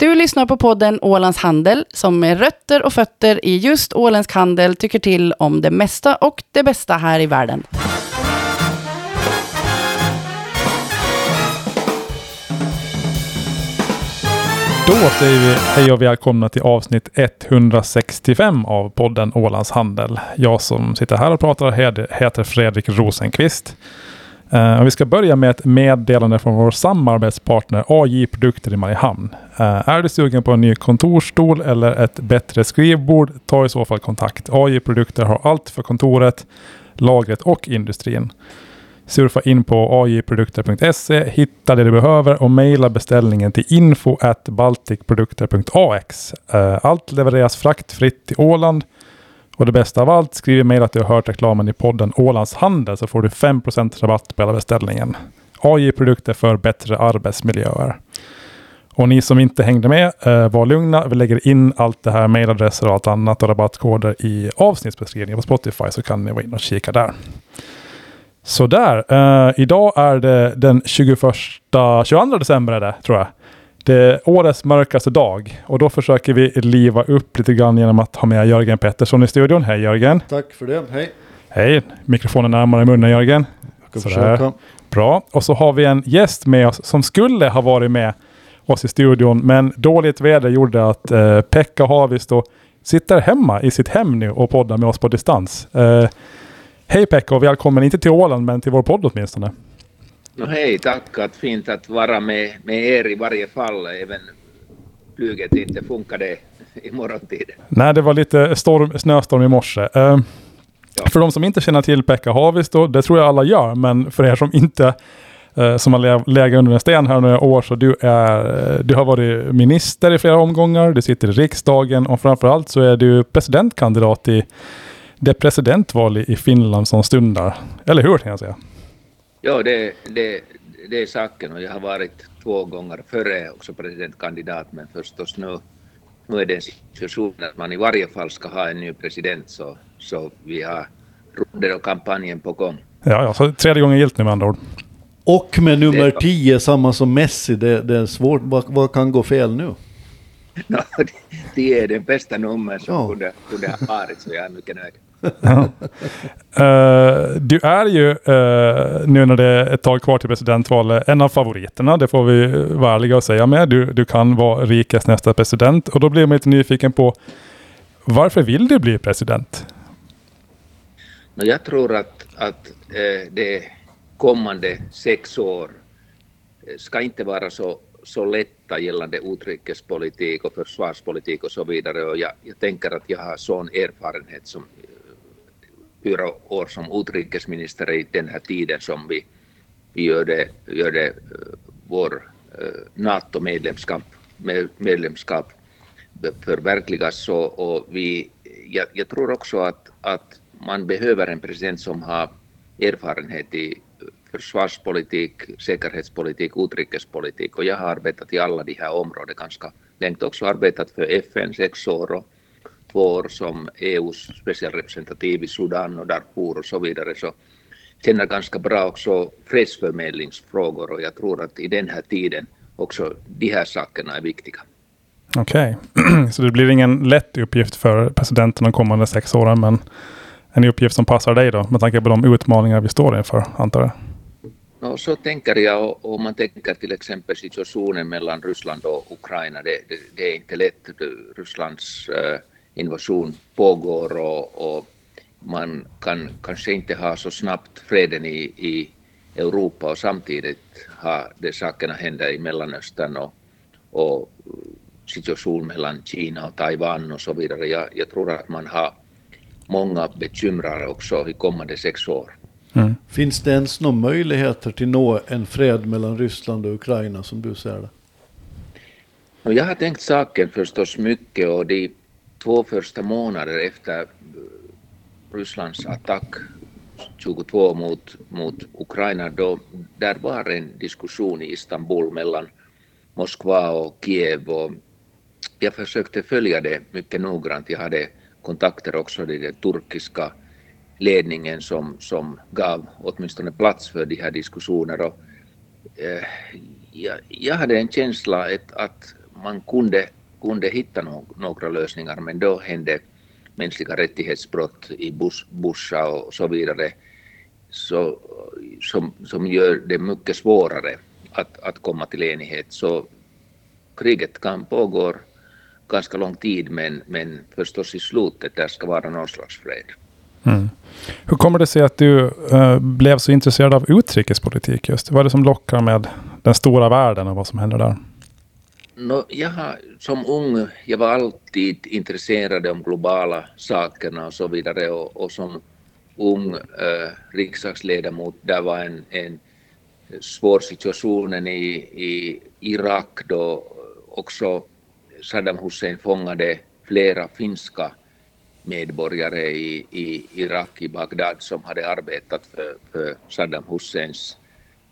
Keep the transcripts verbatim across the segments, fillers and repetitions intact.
Du lyssnar på podden Ålands Handel som med rötter och fötter i just åländsk handel tycker till om det mesta och det bästa här i världen. Då säger vi hej och välkomna till avsnitt etthundrasextiofem av podden Ålands Handel. Jag som sitter här och pratar heter Fredrik Rosenqvist. Uh, och vi ska börja med ett meddelande från vår samarbetspartner A J-produkter i Mariehamn. Uh, är du sugen på en ny kontorsstol eller ett bättre skrivbord? Ta i så fall kontakt. A J-produkter har allt för kontoret, lagret och industrin. Surfa in på a j produkter punkt se, hitta det du behöver och mejla beställningen till info snabel-a baltic produkter punkt a x. Uh, allt levereras fraktfritt till Åland. Och det bästa av allt, skriv mejl att du har hört reklamen i podden Ålands Handel så får du fem procent rabatt på hela beställningen. A J-produkter för bättre arbetsmiljöer. Och ni som inte hängde med, var lugna. Vi lägger in allt det här, mejladresser och allt annat och rabattkoder i avsnittsbeskrivningen på Spotify så kan ni vara in och kika där. Så där, eh, idag är det den tjugoförsta, tjugoandra december är det, tror jag. Det är årets mörkaste dag och då försöker vi liva upp lite grann genom att ha med Jörgen Pettersson i studion. Hej Jörgen! Tack för det, hej! Hej! Mikrofonen närmare i munnen Jörgen. Sådär. Bra, och så har vi en gäst med oss som skulle ha varit med oss i studion men dåligt väder gjorde att eh, Pekka Haavisto sitter hemma i sitt hem nu och poddar med oss på distans. Eh, hej Pekka och välkommen inte till Åland men till vår podd åtminstone. No hej, tackat. Fint att vara med, med er i varje fall. Även flyget inte funkade i morgontiden. Nej, det var lite storm, snöstorm i morse. Uh, ja. För de som inte känner till Pekka Haavisto, det tror jag alla gör. Men för er som inte uh, som har legat under en sten här några år så du, är, du har varit minister i flera omgångar. Du sitter i riksdagen och framförallt så är du presidentkandidat i det presidentval i Finland som stundar. Eller hur kan jag säga? Ja, det, det, det är saken och jag har varit två gånger före också presidentkandidat men förstås nu, nu är det en situation att man i varje fall ska ha en ny president så, så vi har runder och kampanjen på gång. Ja, ja, så tredje gången gilt nu med andra ord. Och med nummer tio, samma som Messi, det, det är svårt. Vad, vad kan gå fel nu? No, det är den bästa nummer som oh. kunde, kunde ha varit så jag är mycket nöjd. Ja. Uh, du är ju uh, nu när det är ett tag kvar till presidentvalet en av favoriterna, det får vi vara ärliga och säga med, du, du kan vara rikets nästa president och då blir man lite nyfiken på varför vill du bli president? No, jag tror att, att eh, det kommande sex år ska inte vara så, så lätta gällande utrikespolitik och försvarspolitik och så vidare och jag, jag tänker att jag har sån erfarenhet som fyra år som utrikesminister i den här tiden som vi, vi gör det, gör det vår NATO-medlemskap med, medlemskap förverkligas och, och vi, jag, jag tror också att, att man behöver en president som har erfarenhet i försvarspolitik, säkerhetspolitik, utrikespolitik och jag har arbetat i alla de här områden ganska länge också arbetat för F N sex år två år som E U:s specialrepresentativ i Sudan och Darfur och så vidare så känner ganska bra också fredsförmedlingsfrågor och jag tror att i den här tiden också de här sakerna är viktiga. Okej, okay. Så det blir ingen lätt uppgift för presidenten de kommande sex åren men en uppgift som passar dig då med tanke på de utmaningar vi står inför antar jag? No, så tänker jag, om man tänker till exempel situationen mellan Ryssland och Ukraina, det, det, det är inte lätt. Rysslands eh, invasion pågår och, och man kan kanske inte ha så snabbt freden i, i Europa och samtidigt ha de sakerna hända i Mellanöstern och, och situation mellan Kina och Taiwan och så vidare. Jag, jag tror att man har många bekymrar också i kommande sex år. Mm. Finns det ens några möjligheter till nå en fred mellan Ryssland och Ukraina som du ser det? Jag har tänkt saken förstås mycket och de två första månader efter Rysslands attack tjugotvå mot, mot Ukraina då där var en diskussion i Istanbul mellan Moskva och Kiev och jag försökte följa det mycket noggrant. Jag hade kontakter också i det turkiska ledningen som, som gav åtminstone plats för de här diskussionerna. Eh, jag, jag hade en känsla att, att man kunde, kunde hitta no, några lösningar, men då hände mänskliga rättighetsbrott i bus, bussar och så vidare, så, som, som gör det mycket svårare att, att komma till enighet. Så kriget kan pågå ganska lång tid, men, men förstås i slutet där ska vara någon slags fred. Mm. Hur kommer det sig att du äh, blev så intresserad av utrikespolitik just? Vad är det som lockar med den stora världen och vad som händer där? No, jag har, som ung, jag var alltid intresserad om globala sakerna och så vidare. Och, och som ung äh, riksdagsledamot, där var en, en svår situationen i, i Irak då också Saddam Hussein fångade flera finska medborgare i, i Irak, i Bagdad, som hade arbetat för, för Saddam Husseins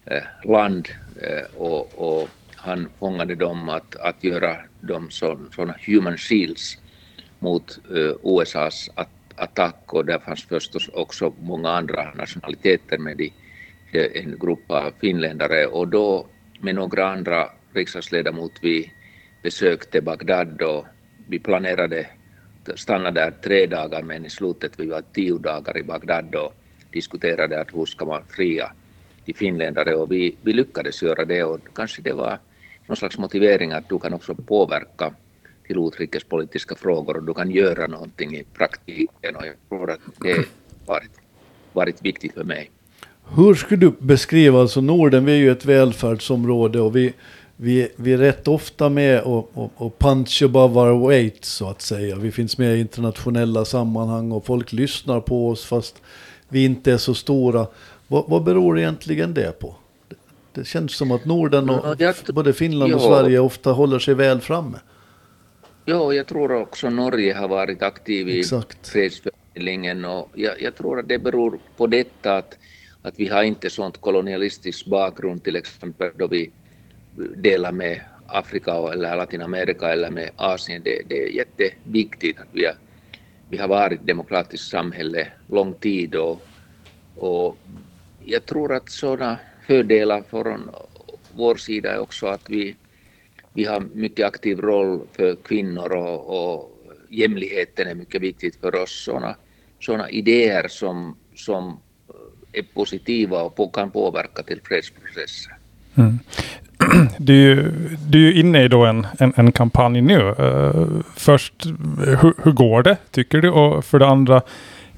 eh, land eh, och, och han fångade dem att, att göra dem sådana human shields mot eh, U S A:s att, attack, och där fanns förstås också många andra nationaliteter med i, de, en grupp av finländare, och då med några andra riksdagsledamot vi besökte Bagdad och vi planerade stanna där tre dagar, men i slutet vi var tio dagar i Bagdad och diskuterade att hur ska man fria de finländare, och vi, vi lyckades göra det, och kanske det var någon slags motivering att du kan också påverka till utrikespolitiska frågor och du kan göra någonting i praktiken, och jag tror att det har varit, varit viktigt för mig. Hur skulle du beskriva, alltså Norden, vi är ju ett välfärdsområde och vi Vi, vi är rätt ofta med och, och, och punch above our weight, så att säga. Vi finns med i internationella sammanhang och folk lyssnar på oss fast vi inte är så stora. Vad, vad beror egentligen det på? Det, det känns som att Norden och ja, t- både Finland och ja. Sverige ofta håller sig väl framme. Ja, jag tror också Norge har varit aktiv i fredsfördelningen, och jag, jag tror att det beror på detta att, att vi har inte sånt kolonialistisk bakgrund, till exempel då vi dela med Afrika eller Latinamerika eller med Asien. Det, det är jätteviktigt att vi har, vi har varit demokratiskt samhälle lång tid, och, och jag tror att sådana fördelar från vår sida är också att vi, vi har mycket aktiv roll för kvinnor, och, och jämligheten är mycket viktigt för oss. Sådana, sådana idéer som, som är positiva och kan påverka till fredsprocessen. Mm. Du, du är inne i då en, en, en kampanj nu. Uh, först, hur, hur går det tycker du? Och för det andra,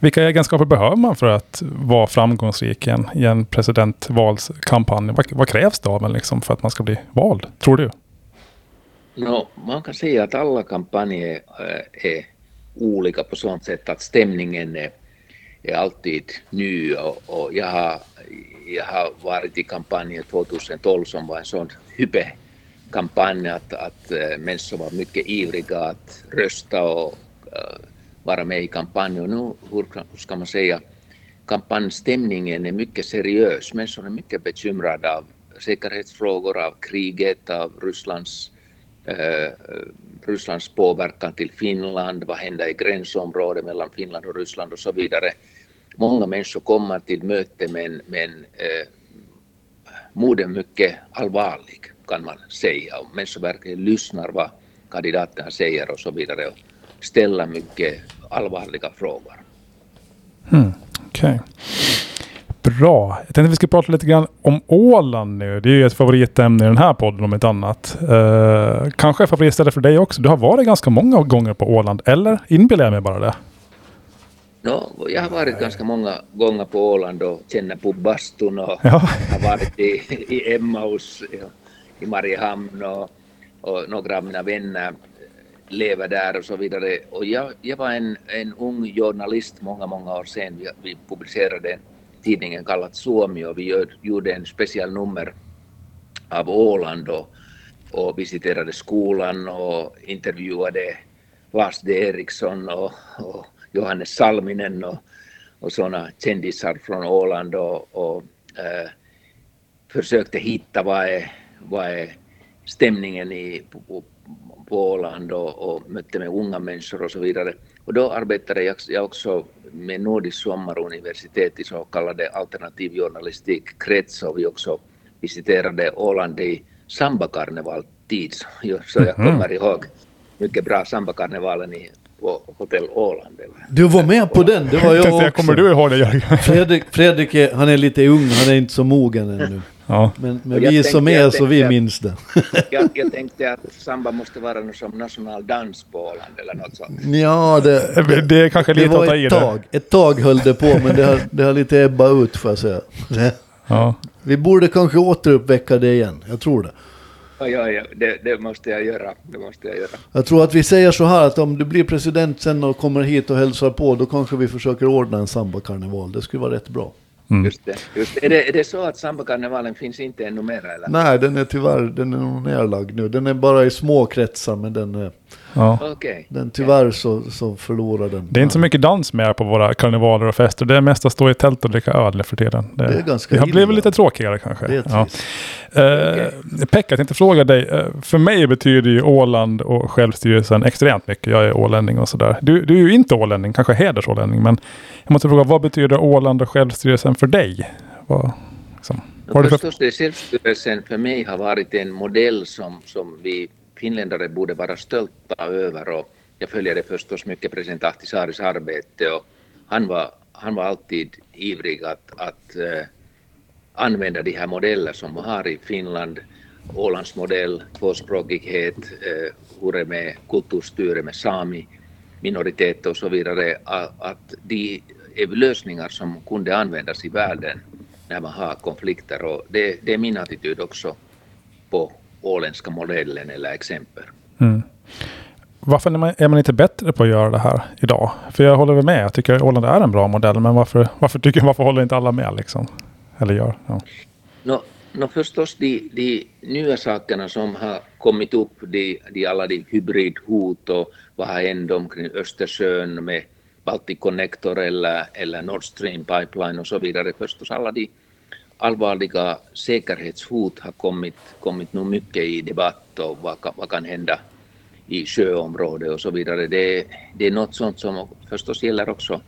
vilka egenskaper behöver man för att vara framgångsrik i en, i en presidentvalskampanj? Vad, vad krävs det av en liksom för att man ska bli vald, tror du? No, man kan säga att alla kampanjer är, är olika på sånt sätt att stämningen är, är alltid ny, och, och jag har Jag har varit i kampanjen tjugohundratolv som var en sån hype-kampanj att, att människor var mycket ivriga att rösta och äh, vara med i kampanjen. Och nu, hur ska man säga, kampanjstämningen är mycket seriös. Människor är mycket bekymrade av säkerhetsfrågor, av kriget, av Rysslands, äh, Rysslands påverkan till Finland, vad händer i gränsområdet mellan Finland och Ryssland och så vidare. Många människor kommer till möte, men, men eh, moden mycket allvarlig kan man säga. Och människor verkligen lyssnar vad kandidaterna säger och så vidare och ställer mycket allvarliga frågor. Hmm, Okej. Okay. Bra. Jag tänkte att vi ska prata lite grann om Åland nu. Det är ju ett favoritämne i den här podden om ett annat. Eh, kanske favoritställe för dig också. Du har varit ganska många gånger på Åland, eller inbillar jag mig bara det? No, jag har varit ganska många gånger på Åland och känner på Bastun och ja. har varit i, i Emmaus, i Mariehamn och, och några av mina vänner lever där och så vidare. Och jag, jag var en, en ung journalist många, många år sedan. Vi, vi publicerade en tidning kallad Suomi och vi gör, gjorde en speciell nummer av Åland och, och visiterade skolan och intervjuade Lars D. Eriksson och, och Johannes Salminen och, och sådana kändisar från Åland och, och eh, försökte hitta vad är, vad är stämningen i, på, på Åland och, och mötte med unga människor och så vidare. Och då arbetade jag, jag också med Nordisk sommaruniversitet i så kallade alternativ journalistik krets, och vi också visiterade Åland i sambakarneval tid, så jag kommer ihåg mycket bra sambakarnevalen i på Hotell Åland. Eller? Du var med på den, det var jag också. Jag kommer du ihåg det, Jörgen? Fredrik, Fredrik är, han är lite ung, han är inte så mogen ännu. Ja. Men, men vi tänkte, som är tänkte, så vi minns det. jag, jag tänkte att samba måste vara något som national dans på Åland eller något sånt. Ja, det, det, det är kanske det lite att ta i ett tag, det. Ett tag höll det på, men det har, det har lite ebba ut för att säga. Ja. Vi borde kanske återuppväcka det igen, jag tror det. Ja, ja, ja. Det, det, måste jag göra. det måste jag göra. Jag tror att vi säger så här att om du blir president sen och kommer hit och hälsar på, då kanske vi försöker ordna en sambakarneval. Det skulle vara rätt bra. Mm. Just det, just det. Är det, är det så att sambakarnevalen finns inte ännu mer? Eller? Nej, den är tyvärr den är nog nedlagd nu. Den är bara i små kretsar, men den är... Ja. Okay. Den tyvärr så, så förlorar den. Det är inte så mycket dans mer på våra karnevaler och fester. Det är mest att stå i tält och dricka öl för tiden. Det, det är ganska det har blivit lite tråkigare kanske. Det ja. uh, okay. Pekka, jag tänkte fråga dig. Uh, för mig betyder ju Åland och självstyrelsen extremt mycket. Jag är ålänning och sådär. Du, du är ju inte ålänning, kanske hedersålänning. Men jag måste fråga, vad betyder Åland och självstyrelsen för dig? Vad, liksom, vad no, förstås, det självstyrelsen för mig har varit en modell som, som vi finländare borde vara stolta över, och jag följde förstås mycket president Ahtisaaris arbete, och han var, han var alltid ivrig att, att uh, använda de här modeller som vi har i Finland. Ålands modell, tvåspråkighet, uh, hur det är med kulturstyre med sami, minoritet och så vidare, att de är lösningar som kunde användas i världen när man har konflikter, och det, det är min attityd också på åländska modellen eller exempel. Mm. Varför är man, är man inte bättre på att göra det här idag? För jag håller med, jag tycker att Åland är en bra modell, men varför, varför, tycker, varför håller inte alla med liksom? Eller gör? Ja. No, no, förstås de, de nya sakerna som har kommit upp, de, de alla de hybridhot och vad har ändå omkring Östersjön med Baltic Connector eller, eller Nord Stream Pipeline och så vidare, förstås alla de allvarliga säkerhetshot har kommit, kommit nog mycket i debatt, och vad kan, vad kan hända i sjöområdet och så vidare. Det, det är något sånt som förstås gäller också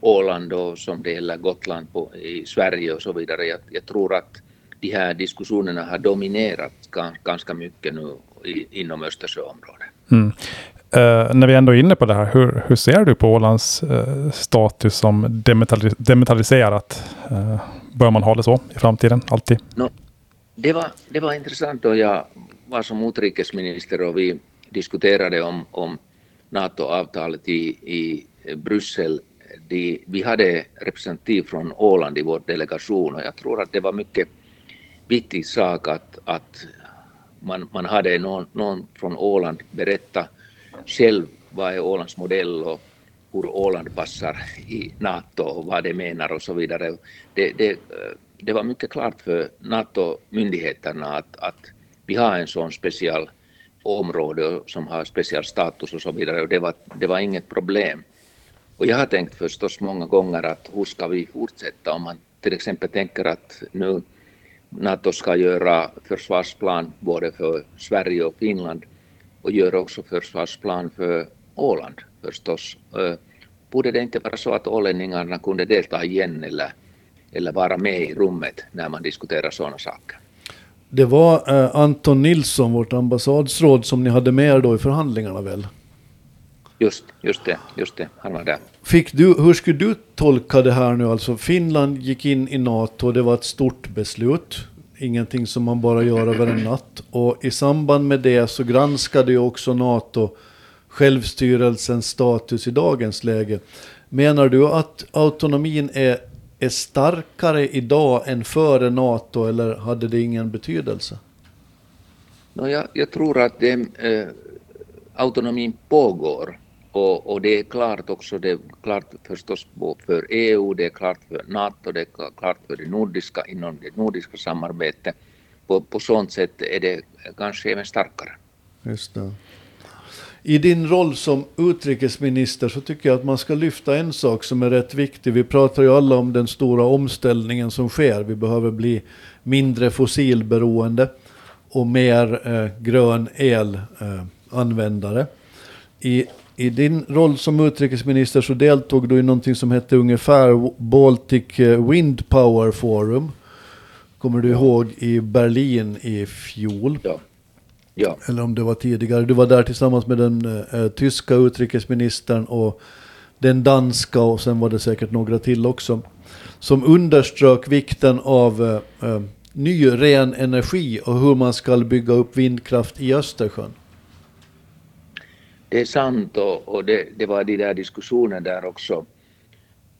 Åland och som det gäller Gotland på, i Sverige och så vidare. Jag, jag tror att de här diskussionerna har dominerat ganska mycket nu inom Östersjöområdet. Mm. Uh, när vi ändå är inne på det här, hur, hur ser du på Ålands uh, status som demetalis- demetaliserat? Uh, bör man ha det så i framtiden, alltid? No, det, var, det var intressant, och jag var som utrikesminister och vi diskuterade om, om NATO-avtalet i, i Bryssel. De, vi hade representativ från Åland i vår delegation, och jag tror att det var mycket viktig sak att, att man, man hade någon, någon från Åland berätta själv vad är Ålands modell och hur Åland passar i NATO och vad det menar och så vidare. Det, det, det var mycket klart för NATO-myndigheterna att, att vi har en sån speciell område som har speciell status och så vidare, och det var, det var inget problem. Och jag har tänkt förstås många gånger att hur ska vi fortsätta om man till exempel tänker att nu NATO ska göra försvarsplan både för Sverige och Finland, och gör också försvarsplan för Åland förstås. Borde det inte vara så att ålänningarna kunde delta igen eller, eller vara med i rummet när man diskuterar sådana saker? Det var eh, Anton Nilsson, vårt ambassadsråd, som ni hade med er då i förhandlingarna väl? Just, just det, just det. Han var där. Fick du, hur skulle du tolka det här nu? Alltså Finland gick in i NATO, det var ett stort beslut. Ingenting som man bara gör över en natt. Och i samband med det så granskade ju också NATO självstyrelsens status i dagens läge. Menar du att autonomin är, är starkare idag än före NATO, eller hade det ingen betydelse? No, jag, jag tror att det, eh, autonomin pågår. Och, och det är klart också, det är klart förstås för E U, det är klart för NATO, det är klart för det nordiska, inom det nordiska samarbetet. På, på sånt sätt är det kanske även starkare. Just det. I din roll som utrikesminister så tycker jag att man ska lyfta en sak som är rätt viktig. Vi pratar ju alla om den stora omställningen som sker. Vi behöver bli mindre fossilberoende och mer eh, grön elanvändare. Eh, I I din roll som utrikesminister så deltog du i någonting som hette ungefär Baltic Wind Power Forum. Kommer du ihåg i Berlin i fjol? Ja. Ja. Eller om det var tidigare. Du var där tillsammans med den eh, tyska utrikesministern och den danska, och sen var det säkert några till också, som underströk vikten av eh, eh, ny ren energi och hur man ska bygga upp vindkraft i Östersjön. Det är sant, och, och det, det var de där diskussionen där också.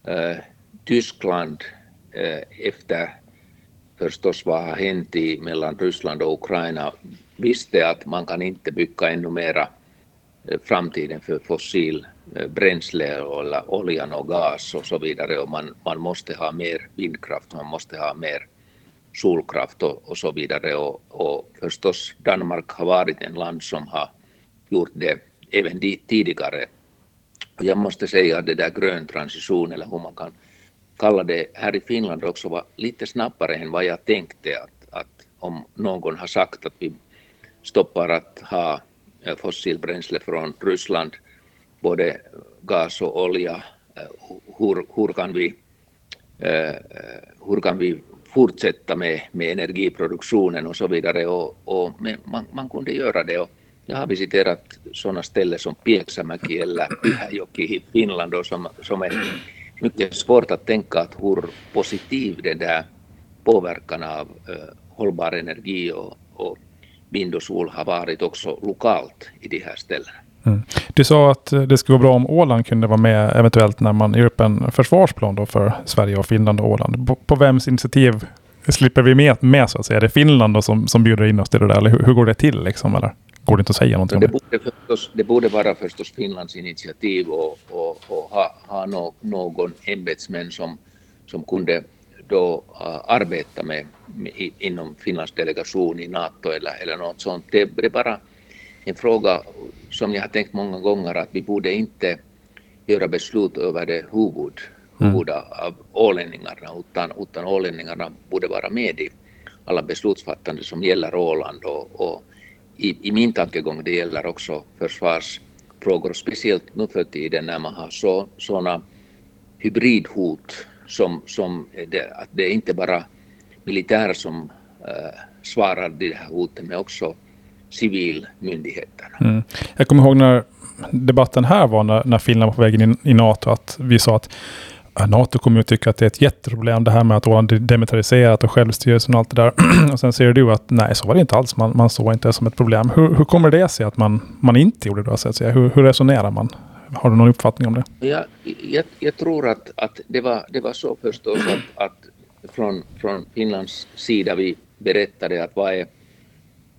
Eh, Tyskland eh, efter förstås vad har hänt i mellan Ryssland och Ukraina visste att man kan inte bygga ännu mera framtiden för fossil bränsle eller oljan och gas och så vidare, och man, man måste ha mer vindkraft, man måste ha mer solkraft och, och så vidare, och, och förstås Danmark har varit en land som har gjort det även tidigare. Jag måste säga att det där grön transition, eller hur man kan kalla det, här i Finland också var lite snabbare än vad jag tänkte, att, att om någon har sagt att vi stoppar att ha fossilbränsle från Ryssland, både gas och olja, hur, hur, kan, vi, eh, hur kan vi fortsätta med, med energiproduktionen och så vidare, och, och man, man kunde göra det. Och jag har visiterat sådana ställen som Pieksämäki eller Pyhäjoki i Finland, och som, som är mycket svårt att tänka att hur positiv den där påverkan av eh, hållbar energi och, och vind och sol har varit också lokalt i de här ställena. Mm. Du sa att det skulle vara bra om Åland kunde vara med eventuellt när man gör upp en försvarsplan då för Sverige och Finland och Åland. På, på vems initiativ slipper vi med, med så att säga? Är det Finland då som, som bjuder in oss till det där? Eller hur, hur går det till liksom? Eller går det inte att säga någonting? Det borde, förstås, det borde vara förstås Finlands initiativ, och, och, och ha, ha no, någon ämbetsmän som, som kunde då uh, arbeta med, med inom Finlands delegation i NATO eller, eller något sånt. Det, det är bara en fråga som jag har tänkt många gånger, att vi borde inte göra beslut över det huvud, huvud av ålänningarna, utan, utan ålänningarna borde vara med i alla beslutsfattande som gäller Åland, och, och i, i min tankegång det gäller också försvarsfrågor, speciellt nu för tiden när man har så, sådana hybridhot som, som det, att det är inte bara militär som äh, svarar de här hoten, men också civilmyndigheterna. Mm. Jag kommer ihåg när debatten här var när, när Finland var på vägen in i NATO, att vi sa att NATO kommer att tycka att det är ett jätteproblem det här med att Åland är demilitariserat och självstyrelsen och allt det där. Och sen ser du att nej, så var det inte alls. Man, man såg inte det som ett problem. Hur, hur kommer det sig att man, man inte gjorde det då, så att säga? Hur, hur resonerar man? Har du någon uppfattning om det? Jag, jag, jag tror att, att det, var, det var så förstås att, att från, från Finlands sida vi berättade att vad är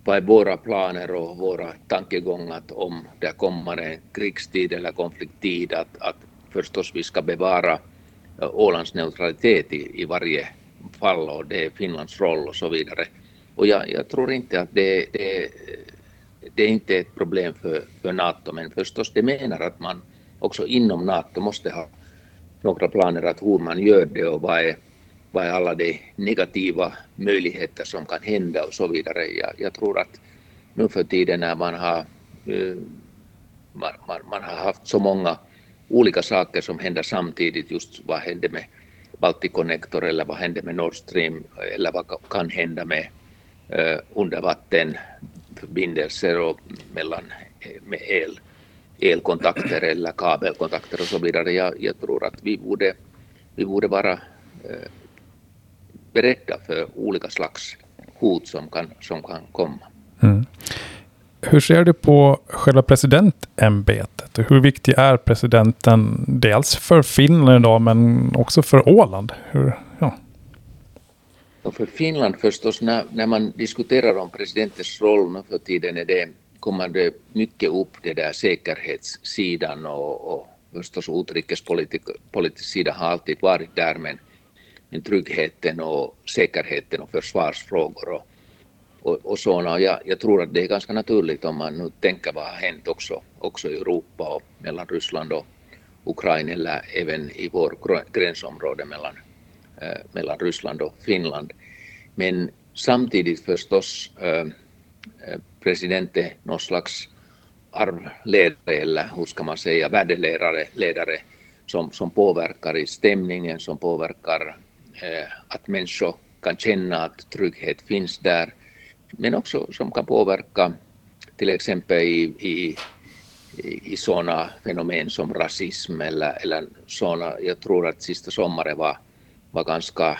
Vad är våra planer och våra tankegångar om det kommer en krigstid eller konflikttid, att, att förstås vi ska bevara Ålands neutralitet i, i varje fall, och det är Finlands roll och så vidare. Och jag, jag tror inte att det, det, det är inte ett problem för, för NATO, men förstås det menar att man också inom NATO måste ha några planer att hur man gör det, och vad är vad är alla de negativa möjligheter som kan hända och så vidare. Jag, jag tror att nu för tiden när man har, man, man, man har haft så många olika saker som händer samtidigt, just vad hände med Baltic Connector eller vad hände med Nord Stream eller vad kan hända med eh, undervattenförbindelser och mellan med el, elkontakter eller kabelkontakter och så vidare. Jag, jag tror att vi borde, vi borde vara eh, beredda för olika slags hot som kan, som kan komma. Mm. Hur ser du på själva presidentämbetet? Hur viktig är presidenten dels för Finland idag, men också för Åland? Hur, ja. Ja, för Finland förstås, när, när man diskuterar om presidentens roll nu för tiden är det, kommer det mycket upp det där säkerhetssidan, och, och förstås utrikespolitisk sida har alltid varit där, men men tryggheten och säkerheten och försvarsfrågor och, och, och sådana. Jag, jag tror att det är ganska naturligt om man nu tänker vad har hänt också, också i Europa och mellan Ryssland och Ukraina, eller även i vår gränsområde mellan, eh, mellan Ryssland och Finland. Men samtidigt förstås eh, presidenten är någon slags arvledare, eller hur ska man säga, värdeledare ledare, som, som påverkar i stämningen, som påverkar att människor kan känna att trygghet finns där, men också som kan påverka till exempel i, i, i sådana fenomen som rasism eller, eller sådana. Jag tror att sista sommaren var, var ganska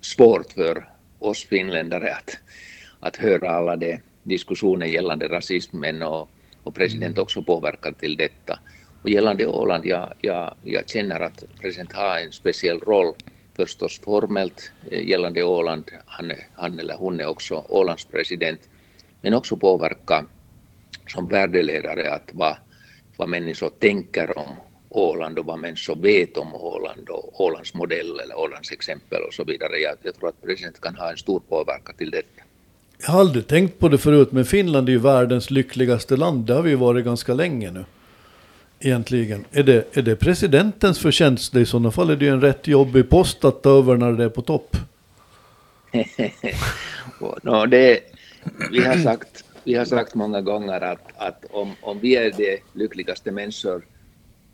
svårt för oss finländare att, att höra alla de diskussioner gällande rasismen och, och president också påverkar till detta. Och gällande Åland, jag, jag, jag känner att president har en speciell roll. Förstås formellt gällande Åland, han, han eller hon är också Ålands president, men också påverka som värdeledare att vad, vad människor tänker om Åland och vad människor vet om Åland och Ålands modell eller Ålands exempel och så vidare. Jag, jag tror att president kan ha en stor påverkan till detta. Jag har aldrig tänkt på det förut, men Finland är ju världens lyckligaste land. Det har vi varit ganska länge nu. Egentligen. Är det, är det presidentens förtjänst? I sådana fall är det ju en rätt jobbig post att ta över när det är på topp. no, det, vi, har sagt, vi har sagt många gånger att, att om, om vi är de lyckligaste människor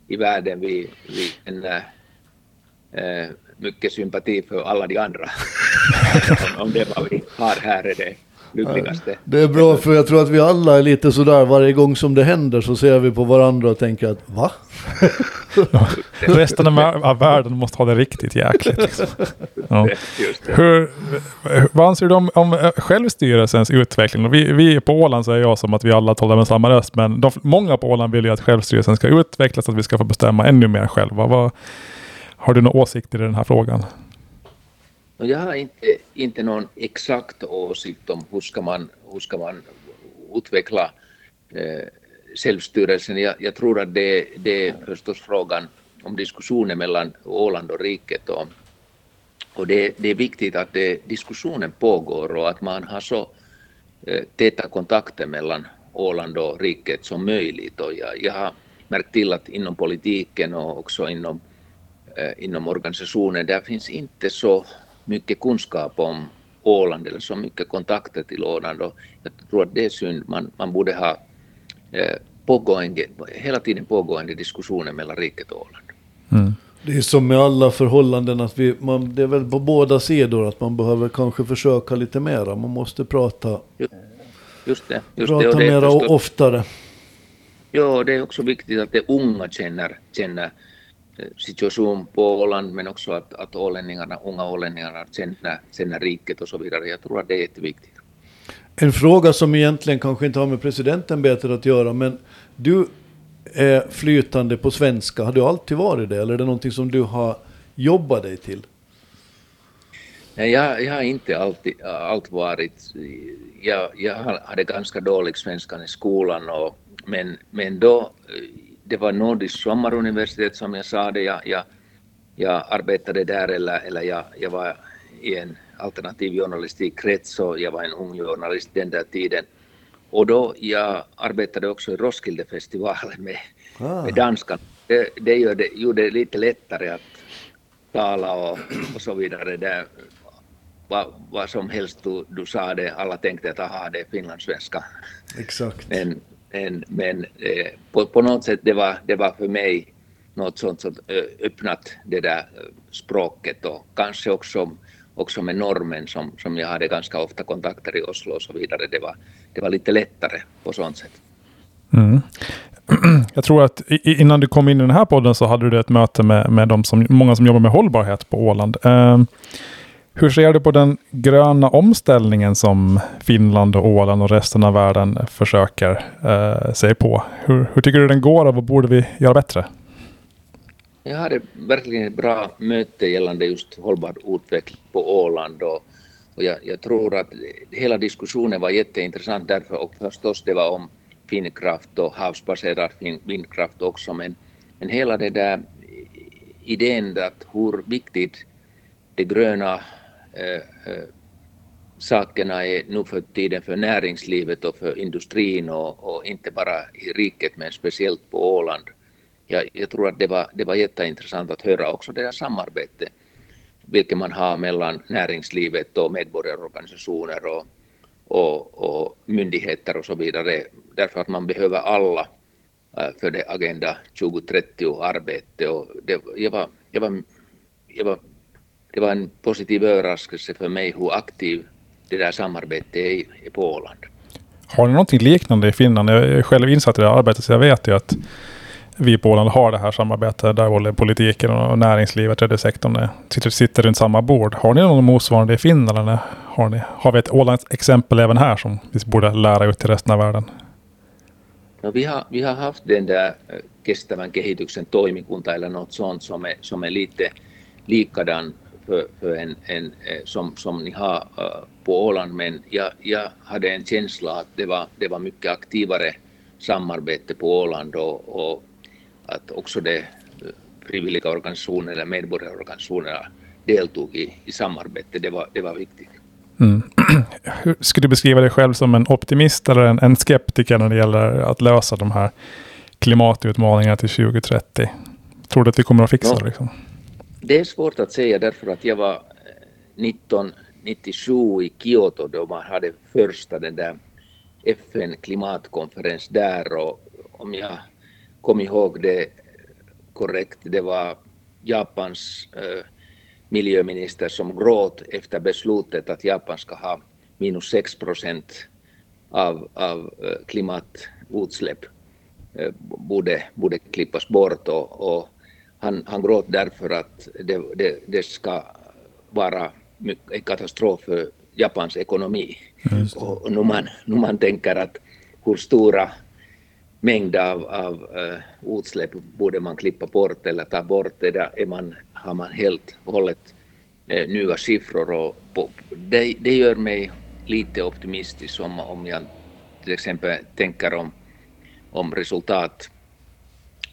i världen, vi, vi en, äh, mycket sympati för alla de andra. Om det är vad vi har här är det. Lyckligaste. Det är bra, för jag tror att vi alla är lite sådär, varje gång som det händer så ser vi på varandra och tänker att, va? Ja, resten av världen måste ha det riktigt jäkligt. Liksom. Ja. Hur, vad anser du om, om självstyrelsens utveckling? Vi, vi på Åland säger jag som att vi alla talar med samma röst, men de, många på Åland vill ju att självstyrelsen ska utvecklas, att vi ska få bestämma ännu mer själva. Vad, har du några åsikter i den här frågan? Jag har inte, inte någon exakt åsikt om hur ska man, hur ska man utveckla eh, självstyrelsen. Jag, jag tror att det, det är förstås frågan om diskussionen mellan Åland och riket. Och, och det, det är viktigt att det, diskussionen pågår och att man har så eh, täta kontakter mellan Åland och riket som möjligt. Och jag, jag har märkt till att inom politiken och också inom, eh, inom organisationen där finns inte så mycket kunskap om Åland eller så mycket kontakter till Åland, och jag tror att det är synd. Man, man borde ha eh, pågående, hela tiden pågående diskussioner mellan riket och Åland. Mm. Det är som med alla förhållanden att vi, man, det är väl på båda sidor att man behöver kanske försöka lite mera. Man måste prata, just, just det, just prata det, och det mera förstås, och oftare. Ja, det är också viktigt att de unga känner, känner situation på Åland, men också att, att ålänningarna, unga ålänningarna känner, känner riket och så vidare. Jag tror att det är jätteviktigt. En fråga som egentligen kanske inte har med presidenten bättre att göra, men du är flytande på svenska. Har du alltid varit det, eller är det någonting som du har jobbat dig till? Nej, jag, jag har inte alltid allt varit. Jag, jag hade ganska dålig svenskan i skolan, och, men, men då det var Nordisk sommaruniversitet som jag sa det. Jag, jag, jag arbetade där, eller, eller jag, jag var i en alternativ journalistikkrets, och jag var en ung journalist den där tiden. Och då jag arbetade också i Roskildefestivalen med, ah. med danskan. Det, det gjorde, gjorde det lite lättare att tala och, och så vidare. Där, vad, vad som helst du, du sa det, alla tänkte att aha, det är finlandssvenska. Exakt. Men, Men, men eh, på, på något sätt det var, det var för mig något sånt som öppnat det där språket, och kanske också, också med normen som, som jag hade ganska ofta kontakter i Oslo och så vidare. Det var, det var lite lättare på sånt sätt. Mm. Jag tror att innan du kom in i den här podden så hade du ett möte med, med de som, många som jobbar med hållbarhet på Åland. Eh, Hur ser du på den gröna omställningen som Finland och Åland och resten av världen försöker eh, sig på? Hur, hur tycker du den går, och vad borde vi göra bättre? Jag hade verkligen ett bra möte gällande just hållbar utveckling på Åland, och, och jag, jag tror att hela diskussionen var jätteintressant därför, och förstås det var om vindkraft och havsbaserad vindkraft också, men, men hela det där idén att hur viktigt det gröna Eh, sakerna är nu för tiden för näringslivet och för industrin, och, och inte bara i riket men speciellt på Åland. Jag, jag tror att det var, det var jätteintressant att höra också det här samarbetet vilket man har mellan näringslivet och medborgarorganisationer och, och, och myndigheter och så vidare, därför att man behöver alla för det Agenda tjugo trettio-arbete, och det, jag var, jag var, jag var det var en positiv överraskelse för mig hur aktiv det där samarbetet är på Åland. Har ni någonting liknande i Finland? Jag är själv insatt i det här arbetet, så jag vet ju att vi på Åland har det här samarbetet där håller politiken och näringslivet, tredje sektorn, sitter, sitter runt samma bord. Har ni någon motsvarande i Finland? Eller har, ni, har vi ett Ålands exempel även här som vi borde lära ut till resten av världen? No, vi, har, vi har haft den där kestävän kehityksen toimikunta eller något sånt som är, som är lite likadan för, för en, en, som, som ni har på Åland, men jag, jag hade en känsla att det var, det var mycket aktivare samarbete på Åland och, och att också de frivilliga organisationerna eller medborgarorganisationerna deltog i, i samarbete. Det var, det var viktigt. Mm. Hur skulle du beskriva dig själv som en optimist eller en, en skeptiker när det gäller att lösa de här klimatutmaningarna till tjugo trettio? Tror du att vi kommer att fixa no, det? Liksom? Det är svårt att säga därför att jag var nittonhundranittiosju i Kyoto då man hade första den där F N-klimatkonferens där, och om jag kom ihåg det korrekt, det var Japans eh, miljöminister som gråt efter beslutet att Japan ska ha minus sex procent av, av klimatutsläpp eh, borde, borde klippas bort, och, och han, han gråt därför att det, det, det ska vara en katastrof för Japans ekonomi. Och nu man, nu man tänker att hur stora mängder av, av uh, utsläpp borde man klippa bort eller ta bort, det där är man, har man helt och hållet uh, nya siffror, och på, det, det gör mig lite optimistisk om, om jag till exempel tänker om, om resultat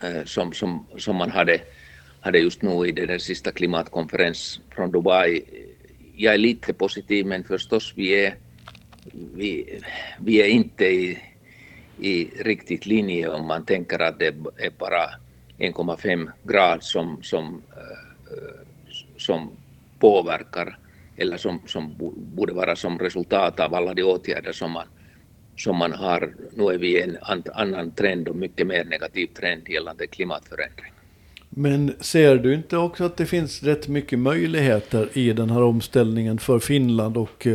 uh, som, som, som man hade, hade just nu i den sista klimatkonferensen från Dubai. Jag är lite positiv, men förstås vi är Vi, vi är inte i, i riktigt linje om man tänker att det är bara en komma fem grad som, som, som påverkar eller som, som borde vara som resultat av alla de åtgärder som man, som man har. Nu är vi en annan trend och mycket mer negativ trend gällande klimatförändring. Men ser du inte också att det finns rätt mycket möjligheter i den här omställningen för Finland och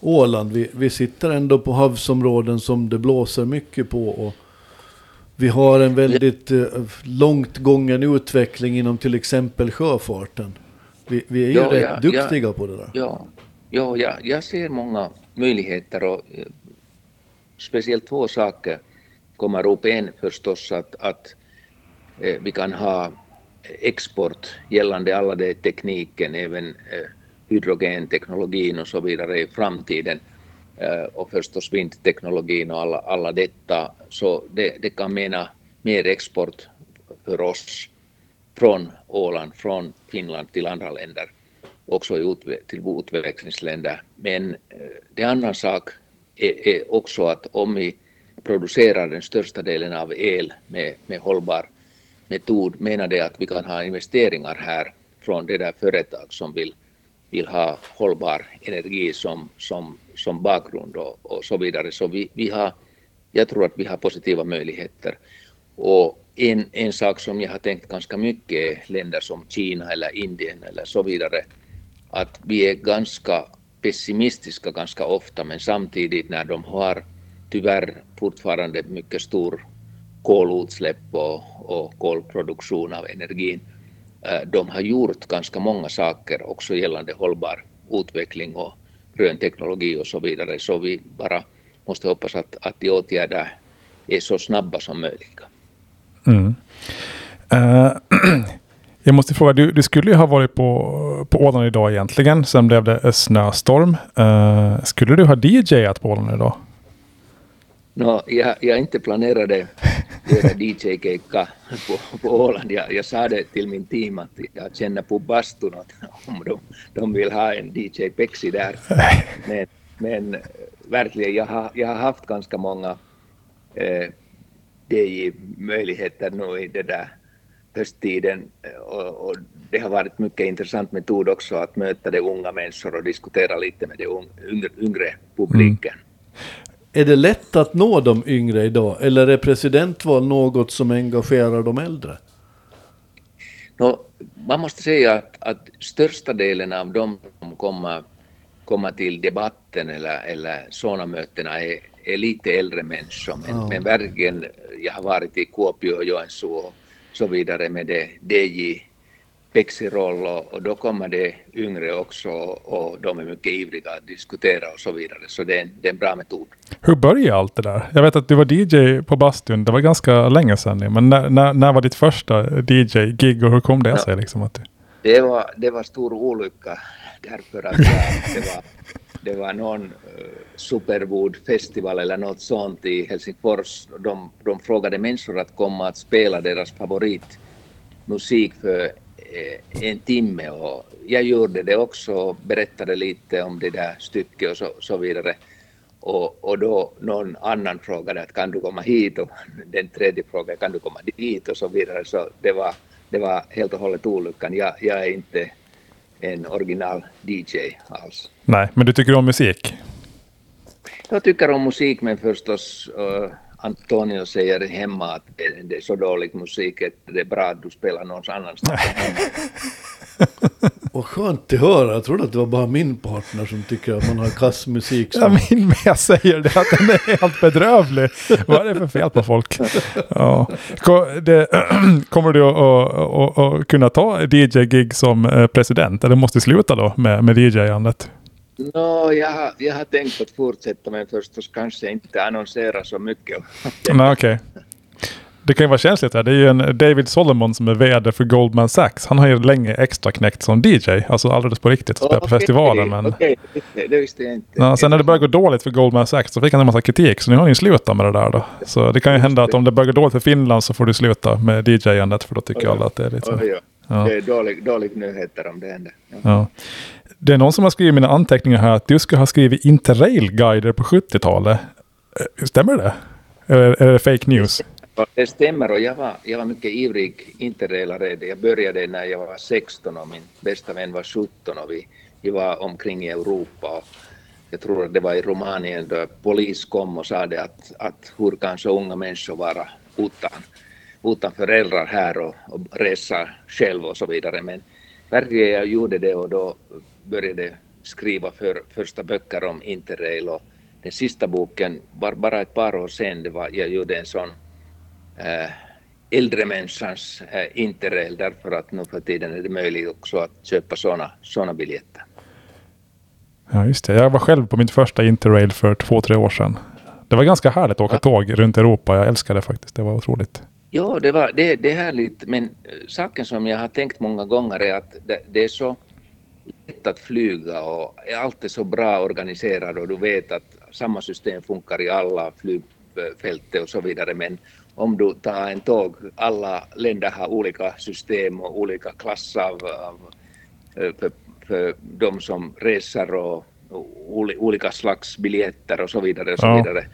Åland? Vi, vi sitter ändå på havsområden som det blåser mycket på, och vi har en väldigt eh, långt gången utveckling inom till exempel sjöfarten. Vi, vi är ju ja, rätt ja, duktiga ja, på det där. Ja, ja, ja, jag ser många möjligheter, och eh, speciellt två saker kommer upp. En förstås att, att eh, vi kan ha export gällande alla de tekniken, även eh, hydrogenteknologin och så vidare i framtiden, och förstås vindteknologin och alla, alla detta, så det, det kan mena mer export för oss från Åland, från Finland till andra länder, också i utve- till utvecklingsländer. Men det andra sak är, är också att om vi producerar den största delen av el med, med hållbar metod, menar det att vi kan ha investeringar här från det där företag som vill vill ha hållbar energi som, som, som bakgrund och, och så vidare. Så vi, vi har, jag tror att vi har positiva möjligheter. Och en, en sak som jag har tänkt ganska mycket är länder som Kina eller Indien eller så vidare. Att vi är ganska pessimistiska ganska ofta, men samtidigt när de har tyvärr fortfarande mycket stor kolutsläpp och, och kolproduktion av energin. De har gjort ganska många saker också gällande hållbar utveckling och grön teknologi och så vidare. Så vi bara måste hoppas att, att de åtgärder är så snabba som möjligt. Mm. Uh, jag måste fråga, du, du skulle ju ha varit på, på Åland idag egentligen. Sen blev det en snöstorm. Uh, skulle du ha D J:at på Åland idag? No, jag, jag inte planerade göra D J-keikka på, på Åland. Jag, jag sa det till min team att jag känner på Bastun att om de, de vill ha en D J-pexi där. Men, men verkligen, jag har, jag har haft ganska många eh, D J-möjligheter nu i den där hösttiden. Och, och det har varit mycket intressant metod också att möta de unga människor och diskutera lite med de yngre, yngre publiken. Mm. Är det lätt att nå de yngre idag, eller är presidentval något som engagerar de äldre? No, man måste säga att, att största delen av de som kommer, kommer till debatten eller, eller sådana mötena är, är lite äldre människor, men, ja. men verkligen, jag har varit i Kuopio, Joensuu och så vidare med det, D J Pexiroll, och då kommer det yngre också och de är mycket ivriga att diskutera och så vidare, så det är en, det är en bra metod. Hur började allt det där? Jag vet att du var D J på Bastun, det var ganska länge sedan, men när, när, när var ditt första D J-gig och hur kom det ja. sig? Liksom att... Det var, det var stor olycka därför att det var, det var någon uh, Superwood-festival eller något sånt i Helsingfors. De, de frågade människor att komma att spela deras favoritmusik för eh, en timme, och jag gjorde det också och berättade lite om det där stycket och så, så vidare. Och, och då någon annan frågade att kan du komma hit, och den tredje frågade kan du komma dit och så vidare, så det var Det var helt och hållet olyckan. Jag, jag är inte en original D J alls. Nej, men du tycker om musik? Jag tycker om musik, men förstås uh, Antonio säger hemma att det är så dålig musik att det är bra att du spelar någons annanstans. Och skönt att höra. Jag trodde att det var bara min partner som tycker att man har kass musik. Som... Ja, min med säger det, att den är helt bedrövlig. Vad är det för fel på folk? Ja. Det, kommer du att, att, att kunna ta D J-gig som president? Eller måste du sluta då med, med D J-andet? No, jag, jag har tänkt att fortsätta, men förstås kanske inte annonsera så mycket. Nej, okej. Okay. Det kan ju vara känsligt här. Det är ju en David Solomon som är vd för Goldman Sachs. Han har ju länge extra knäckt som D J. Alltså alldeles på riktigt. Spelar okay, på festivalen. Men... Okej, okay, det visste jag inte. Ja, sen när det började gå dåligt för Goldman Sachs så fick han en massa kritik. Så nu har ni slutat med det där då. Så det kan ju hända att om det börjar gå dåligt för Finland så får du sluta med D J-andet. För då tycker oh, alla att det är lite... Oh, ja. Ja. Det är dålig, dålig nyheter om det händer. Ja. Ja. Det är någon som har skrivit mina anteckningar här att du ska ha skrivit interrail-guider på sjuttiotalet. Stämmer det? Eller är det fake news? Det stämmer, och jag var, jag var mycket ivrig interrailare. Jag började när jag var sexton och min bästa vän var sjutton, och vi, vi var omkring i Europa. Och jag tror att det var i Rumänien då polis kom och sa det att, att hur kan så unga människor vara utan, utan föräldrar här och, och resa själv och så vidare. Men verkligen jag gjorde det, och då började skriva för, första böcker om interrail. Och den sista boken var bara ett par år sedan, det var, jag gjorde en sån Äh, äldre människans äh, interrail, därför att nu för tiden är det möjligt också att köpa såna, såna biljetter. Ja, just det. Jag var själv på min första interrail för två, tre år sedan. Det var ganska härligt att åka ja. tåg runt Europa. Jag älskade det faktiskt. Det var otroligt. Ja, det, var, det, det är härligt. Men saken som jag har tänkt många gånger är att det, det är så lätt att flyga och allt är så bra organiserat, och du vet att samma system funkar i alla flygfält och så vidare, men om du tar en tåg, alla länder har olika system och olika klasser för, för de som reser, och olika slags biljetter och så vidare. Och så ja. vidare.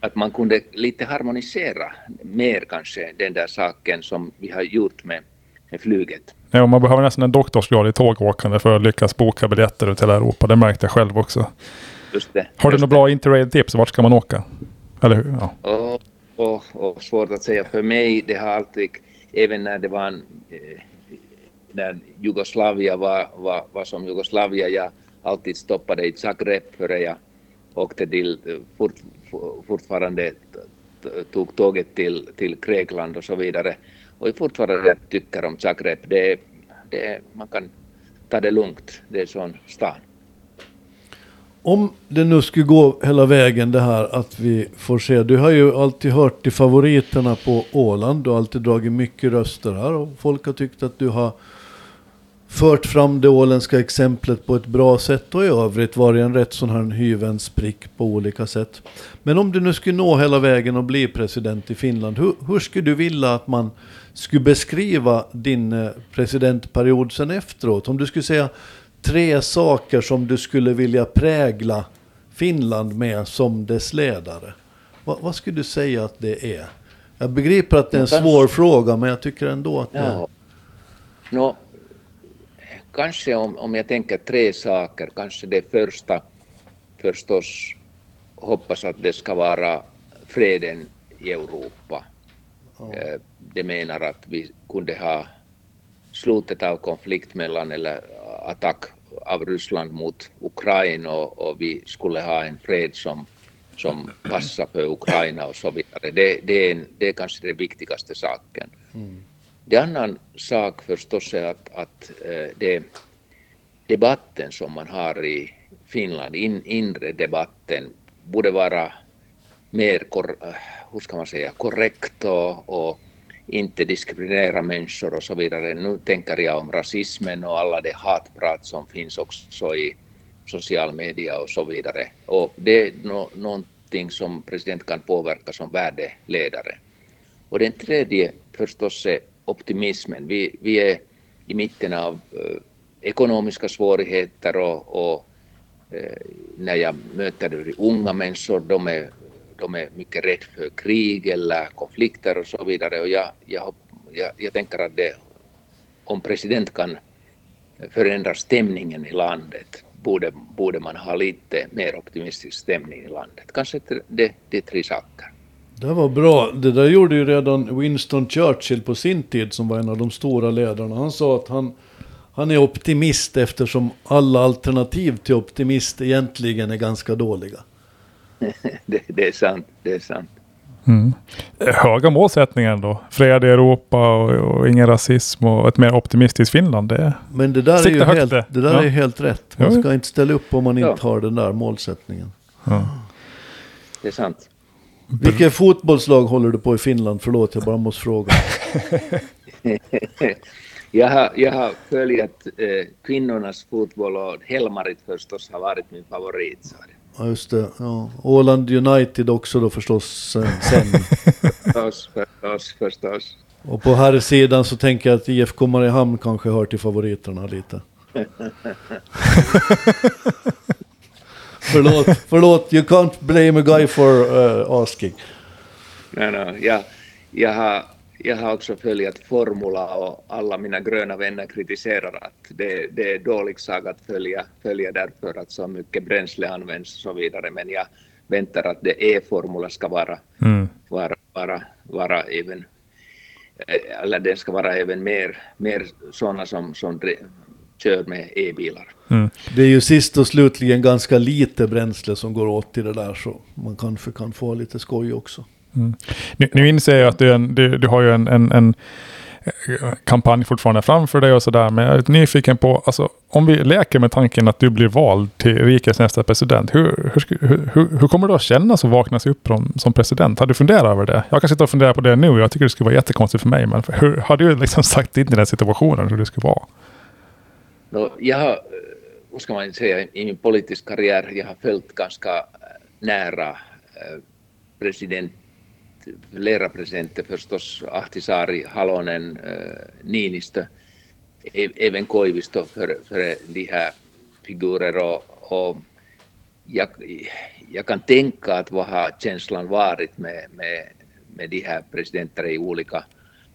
Att man kunde lite harmonisera mer kanske den där saken som vi har gjort med, med flyget. Ja, man behöver nästan en doktorsgrad i tågåkande för att lyckas boka biljetter till Europa. Det märkte jag själv också. Just det. Har du några bra interrail-tips? Vart ska man åka? Eller hur? Ja. Och Och, och svårt att säga för mig, det har alltid, även när det var en, eh, när Jugoslavia var, var, var som Jugoslavia, jag alltid stoppade i Zagreb före jag åkte till, fort, fortfarande tog tåget till, till Grekland och så vidare, och jag fortfarande tycker om Zagreb, det, det, man kan ta det lugnt, det är sån stan. Om det nu skulle gå hela vägen det här att vi får se. Du har ju alltid hört till favoriterna på Åland. Du har alltid dragit mycket röster här. Och folk har tyckt att du har fört fram det åländska exemplet på ett bra sätt. Och i övrigt var det en rätt sån här hyvens sprick på olika sätt. Men om du nu skulle nå hela vägen och bli president i Finland. Hur, hur skulle du vilja att man skulle beskriva din presidentperiod sen efteråt? Om du skulle säga... tre saker som du skulle vilja prägla Finland med som dess ledare. Va, vad skulle du säga att det är? Jag begriper att det är en svår fråga, men jag tycker ändå att... Ja. Det... No, kanske om, om jag tänker tre saker, kanske det första förstås hoppas att det ska vara freden i Europa. Ja. Det menar att vi kunde ha slutet av konflikt mellan eller attack av Ryssland mot Ukraina, och, och vi skulle ha en fred som som passar på Ukraina och så vidare. Det, det, är, en, det är kanske den viktigaste saken. Mm. Det annan sak förstås är att, att det debatten som man har i Finland, in, inre debatten, borde vara mer kor, hur ska man säga, korrekt och, och inte diskriminera människor och så vidare. Nu tänker jag om rasismen och alla det hatprat som finns också i social media och så vidare. Och det är no, någonting som president kan påverka som värdeledare. Och den tredje förstås är optimismen. Vi, vi är i mitten av eh, ekonomiska svårigheter och, och eh, när jag möter unga människor, de är, de är mycket rädda för krig eller konflikter och så vidare. Och jag, jag, jag, jag tänker att det, om president kan förändra stämningen i landet, borde, borde man ha lite mer optimistisk stämning i landet. Kanske det, det är tre saker. Det var bra. Det där gjorde ju redan Winston Churchill på sin tid, som var en av de stora ledarna. Han sa att han, han är optimist eftersom alla alternativ till optimist egentligen är ganska dåliga. det, det är sant, det är sant. Mm. Höga målsättningar då. Fred i Europa och, och ingen rasism och ett mer optimistiskt Finland. Det Men det där är ju helt, det. Det där ja. är helt rätt. Man ska inte ställa upp om man ja. inte har den där målsättningen. Ja. Det är sant. Vilket fotbollslag håller du på i Finland? Förlåt, jag bara måste fråga. jag, har, jag har följt eh, kvinnornas fotboll och Helmarit förstås har varit min favorit. Så. Ja, just det. Ja. Åland United också då förstås eh, sen. förstås, förstås, förstås. Och på här sidan så tänker jag att I F K Mariehamn kanske hör till favoriterna lite. förlåt, förlåt, you can't blame a guy for uh, asking. Nej, no, no, jag, jag, har, jag har också följt formula och alla mina gröna vänner kritiserar att det, det är dålig sak att följa, följa därför att så mycket bränsle används och så vidare. Men jag väntar att det e-formula ska vara, mm. vara, vara, vara även, eller det ska vara även mer, mer sådana som, som kör med e-bilar. Mm. Det är ju sist och slutligen ganska lite bränsle som går åt till det där, så man kanske kan få lite skoj också. Mm. Nu, nu inser jag att du, en, du, du har ju en, en, en kampanj fortfarande framför dig och sådär, men jag är nyfiken på, alltså, om vi leker med tanken att du blir vald till rikets nästa president, hur, hur, hur, hur kommer du att kännas och vaknas upp om, som president? Har du funderat över det? Jag kan sitta och fundera på det nu, jag tycker det skulle vara jättekonstigt för mig, men hur, har du liksom sagt in i den här situationen hur det skulle vara? No, jag har, vad ska man säga, i min politisk karriär jag har följt ganska nära president, flera presidenter förstås, Ahtisaari, Halonen, Niinistö, även Koivisto för, för de här figurer. Och, och jag, jag kan tänka att vad har känslan varit med, med, med de här presidenterna i olika,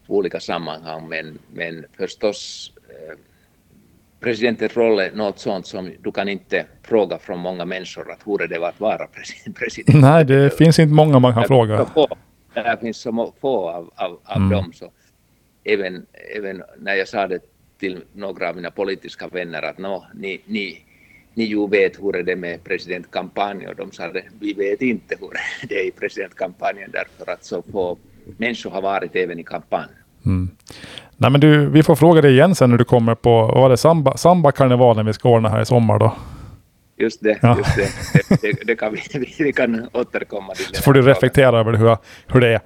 olika sammanhang, men, men förstås presidentens roll är något sånt som du kan inte fråga från många människor att hur är det att vara president. Nej, det finns inte många man kan fråga. Det finns så få av, av, av mm. dem. Så även, även när jag sa det till några av mina politiska vänner att no, ni, ni, ni ju vet hur är det med presidentkampanjen. De sa att vi vet inte hur det är i presidentkampanjen därför att så få människor har varit även i kampanjen. Mm. Nej, men du, vi får fråga dig igen sen när du kommer på, vad är samba, samba-karnevalen vi ska ordna här i sommar då? Just det, ja. just det. Det, det, det kan vi, vi kan återkomma till. Så får du reflektera över hur, hur det är.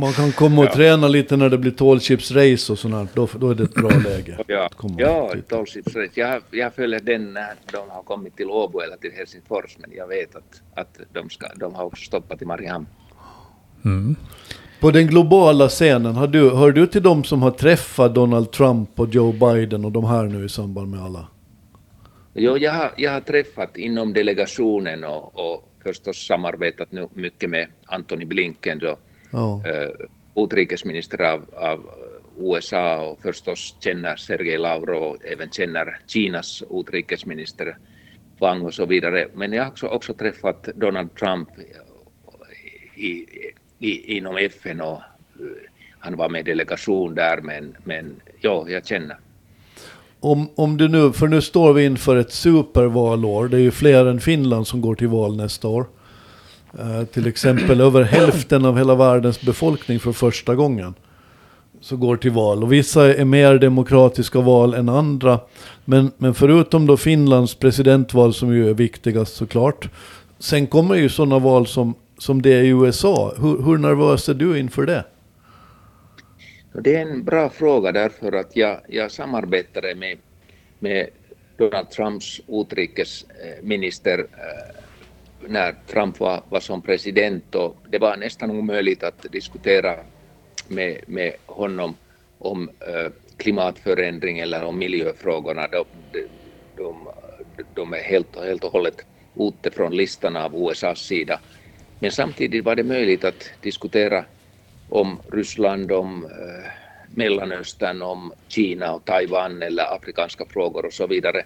Man kan komma och ja. träna lite när det blir Tålchips race och sånt här, då, då är det ett bra läge. ja, ja Tålchips race. Jag, jag följer den när de har kommit till Åbo eller till Helsingfors, men jag vet att, att de, ska, de har också stoppat i Mariehamn. Mm. På den globala scenen, har du, hör du till dem som har träffat Donald Trump och Joe Biden och de här nu i samband med alla? Jo, jag har, jag har träffat inom delegationen och, och förstås samarbetat nu mycket med Antony Blinken, då, ja. eh, utrikesminister av, av U S A, och förstås känner Sergej Lavrov och även känner Kinas utrikesminister Wang och så vidare. Men jag har också, också träffat Donald Trump i, i I, inom F N och uh, han var med delegation där, men, men ja, jag känner. Om, om du nu, för nu står vi inför ett supervalår, det är ju fler än Finland som går till val nästa år. Eh, till exempel över hälften av hela världens befolkning för första gången så går till val. Och vissa är mer demokratiska val än andra. Men, men förutom då Finlands presidentval som ju är viktigast såklart. Sen kommer ju sådana val som, som det i U S A. Hur, hur nervös är du inför det? Det är en bra fråga därför att jag, jag samarbetade med, med Donald Trumps utrikesminister eh, när Trump var, var som president, och det var nästan omöjligt att diskutera med, med honom om eh, klimatförändring eller om miljöfrågorna. De, de, de är helt, helt och hållet ute från listan av U S A:s sida. Men samtidigt var det möjligt att diskutera om Ryssland, om eh, Mellanöstern, om Kina och Taiwan eller afrikanska frågor och så vidare.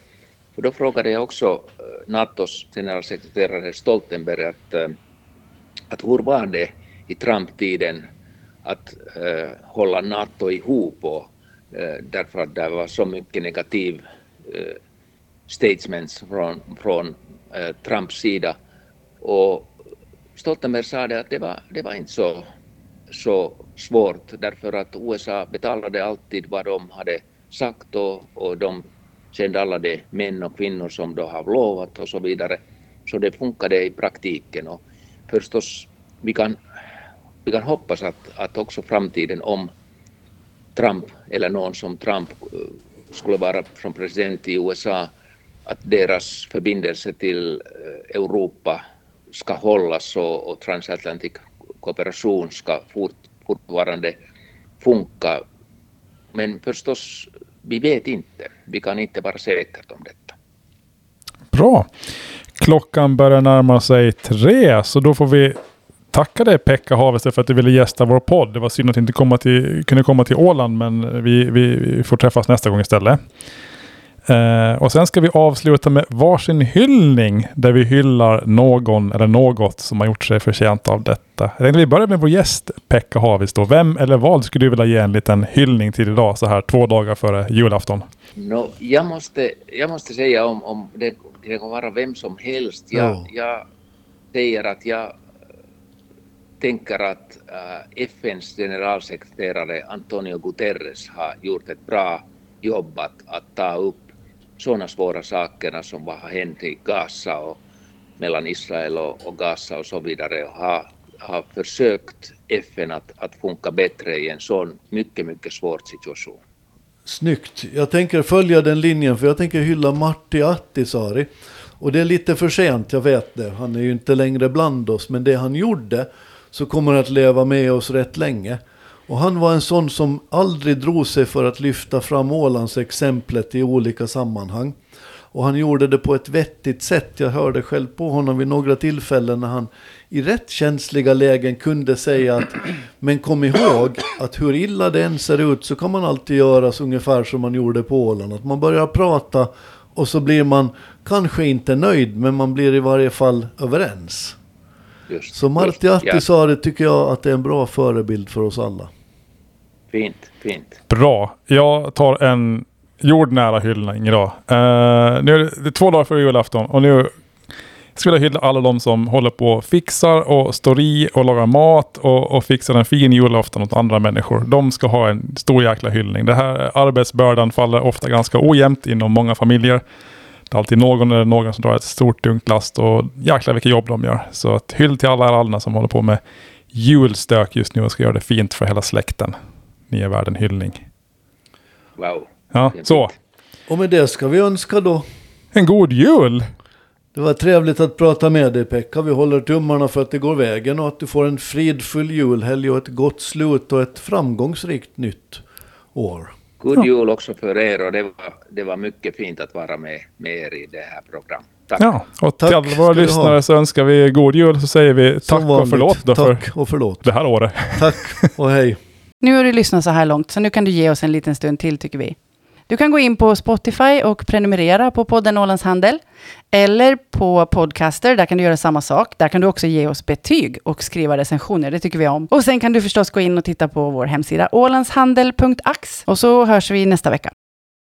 Och då frågade jag också NATOs generalsekreterare Stoltenberg att, att hur var det i Trump-tiden att eh, hålla NATO ihop, och, eh, därför att det var så mycket negativ eh, statements från, från eh, Trumps sida. Och Stoltenberg sa att det var, det var inte så så svårt, därför att U S A betalade alltid vad de hade sagt, och, och de kände alla de män och kvinnor som de har lovat och så vidare. Så det funkade i praktiken, och förstås vi kan, vi kan hoppas att, att också framtiden, om Trump eller någon som Trump skulle vara som president i U S A, att deras förbindelse till Europa ska hållas, och, och transatlantik kooperation ska fort, fortfarande funka. Men förstås, vi vet inte. Vi kan inte vara säkra om detta. Bra. Klockan börjar närma sig tre, så då får vi tacka dig, Pekka Haavisto, för att du ville gästa vår podd. Det var synd att inte komma till, kunde komma till Åland, men vi, vi får träffas nästa gång istället. Eh, och sen ska vi avsluta med varsin hyllning, där vi hyllar någon eller något som har gjort sig förtjänt av detta. Jag tänkte vi börjar med vår gäst Pekka Haavisto. Vem eller vad skulle du vilja ge en liten hyllning till idag, så här två dagar före julafton? No, jag, måste, jag måste säga om, om det, det kan vara vem som helst. Jag, oh. jag säger att jag tänker att äh, F N:s generalsekreterare Antonio Guterres har gjort ett bra jobb att, att ta upp sådana svåra sakerna som vad har hänt i Gaza och mellan Israel och, och Gaza och så vidare, och har, har försökt F N att, att funka bättre i en sån mycket, mycket svår situation. Snyggt. Jag tänker följa den linjen, för jag tänker hylla Martti Ahtisaari, och det är lite för sent, jag vet det. Han är ju inte längre bland oss, men det han gjorde så kommer att leva med oss rätt länge. Och han var en sån som aldrig drog sig för att lyfta fram Ålands exemplet i olika sammanhang. Och han gjorde det på ett vettigt sätt. Jag hörde själv på honom vid några tillfällen när han i rätt känsliga lägen kunde säga att men kom ihåg att hur illa det än ser ut så kan man alltid göra så ungefär som man gjorde på Åland. Att man börjar prata och så blir man kanske inte nöjd, men man blir i varje fall överens. Just, så Martti Ahtisaari, ja, tycker jag att det är en bra förebild för oss alla. Fint, fint. Bra. Jag tar en jordnära hyllning idag. Uh, nu är det två dagar före julafton, och nu skulle jag hylla alla de som håller på och fixar och står i och lagar mat och, och fixar en fin julafton åt andra människor. De ska ha en stor jäkla hyllning. Det här arbetsbördan faller ofta ganska ojämnt inom många familjer. Det är alltid någon eller någon som drar ett stort tungt last, och jäklar vilket jobb de gör. Så ett hyll till alla alla som håller på med julstök just nu och ska göra det fint för hela släkten. Ni är värd en hyllning. Wow. Ja, så. Och med det ska vi önska då en god jul. Det var trevligt att prata med dig, Pekka. Vi håller tummarna för att det går vägen, och att du får en fridfull julhelg och ett gott slut och ett framgångsrikt nytt år. God jul också för er, och det var, det var mycket fint att vara med, med er i det här programmet. Tack. Ja, och till tack, alla våra lyssnare så önskar vi god jul, så säger vi tack och förlåt, tack för och förlåt det här året. Tack och hej. Nu har du lyssnat så här långt, så nu kan du ge oss en liten stund till, tycker vi. Du kan gå in på Spotify och prenumerera på podden Ålands Handel, eller på podcaster, där kan du göra samma sak. Där kan du också ge oss betyg och skriva recensioner, det tycker vi om. Och sen kan du förstås gå in och titta på vår hemsida ålandshandel punkt a x, och så hörs vi nästa vecka.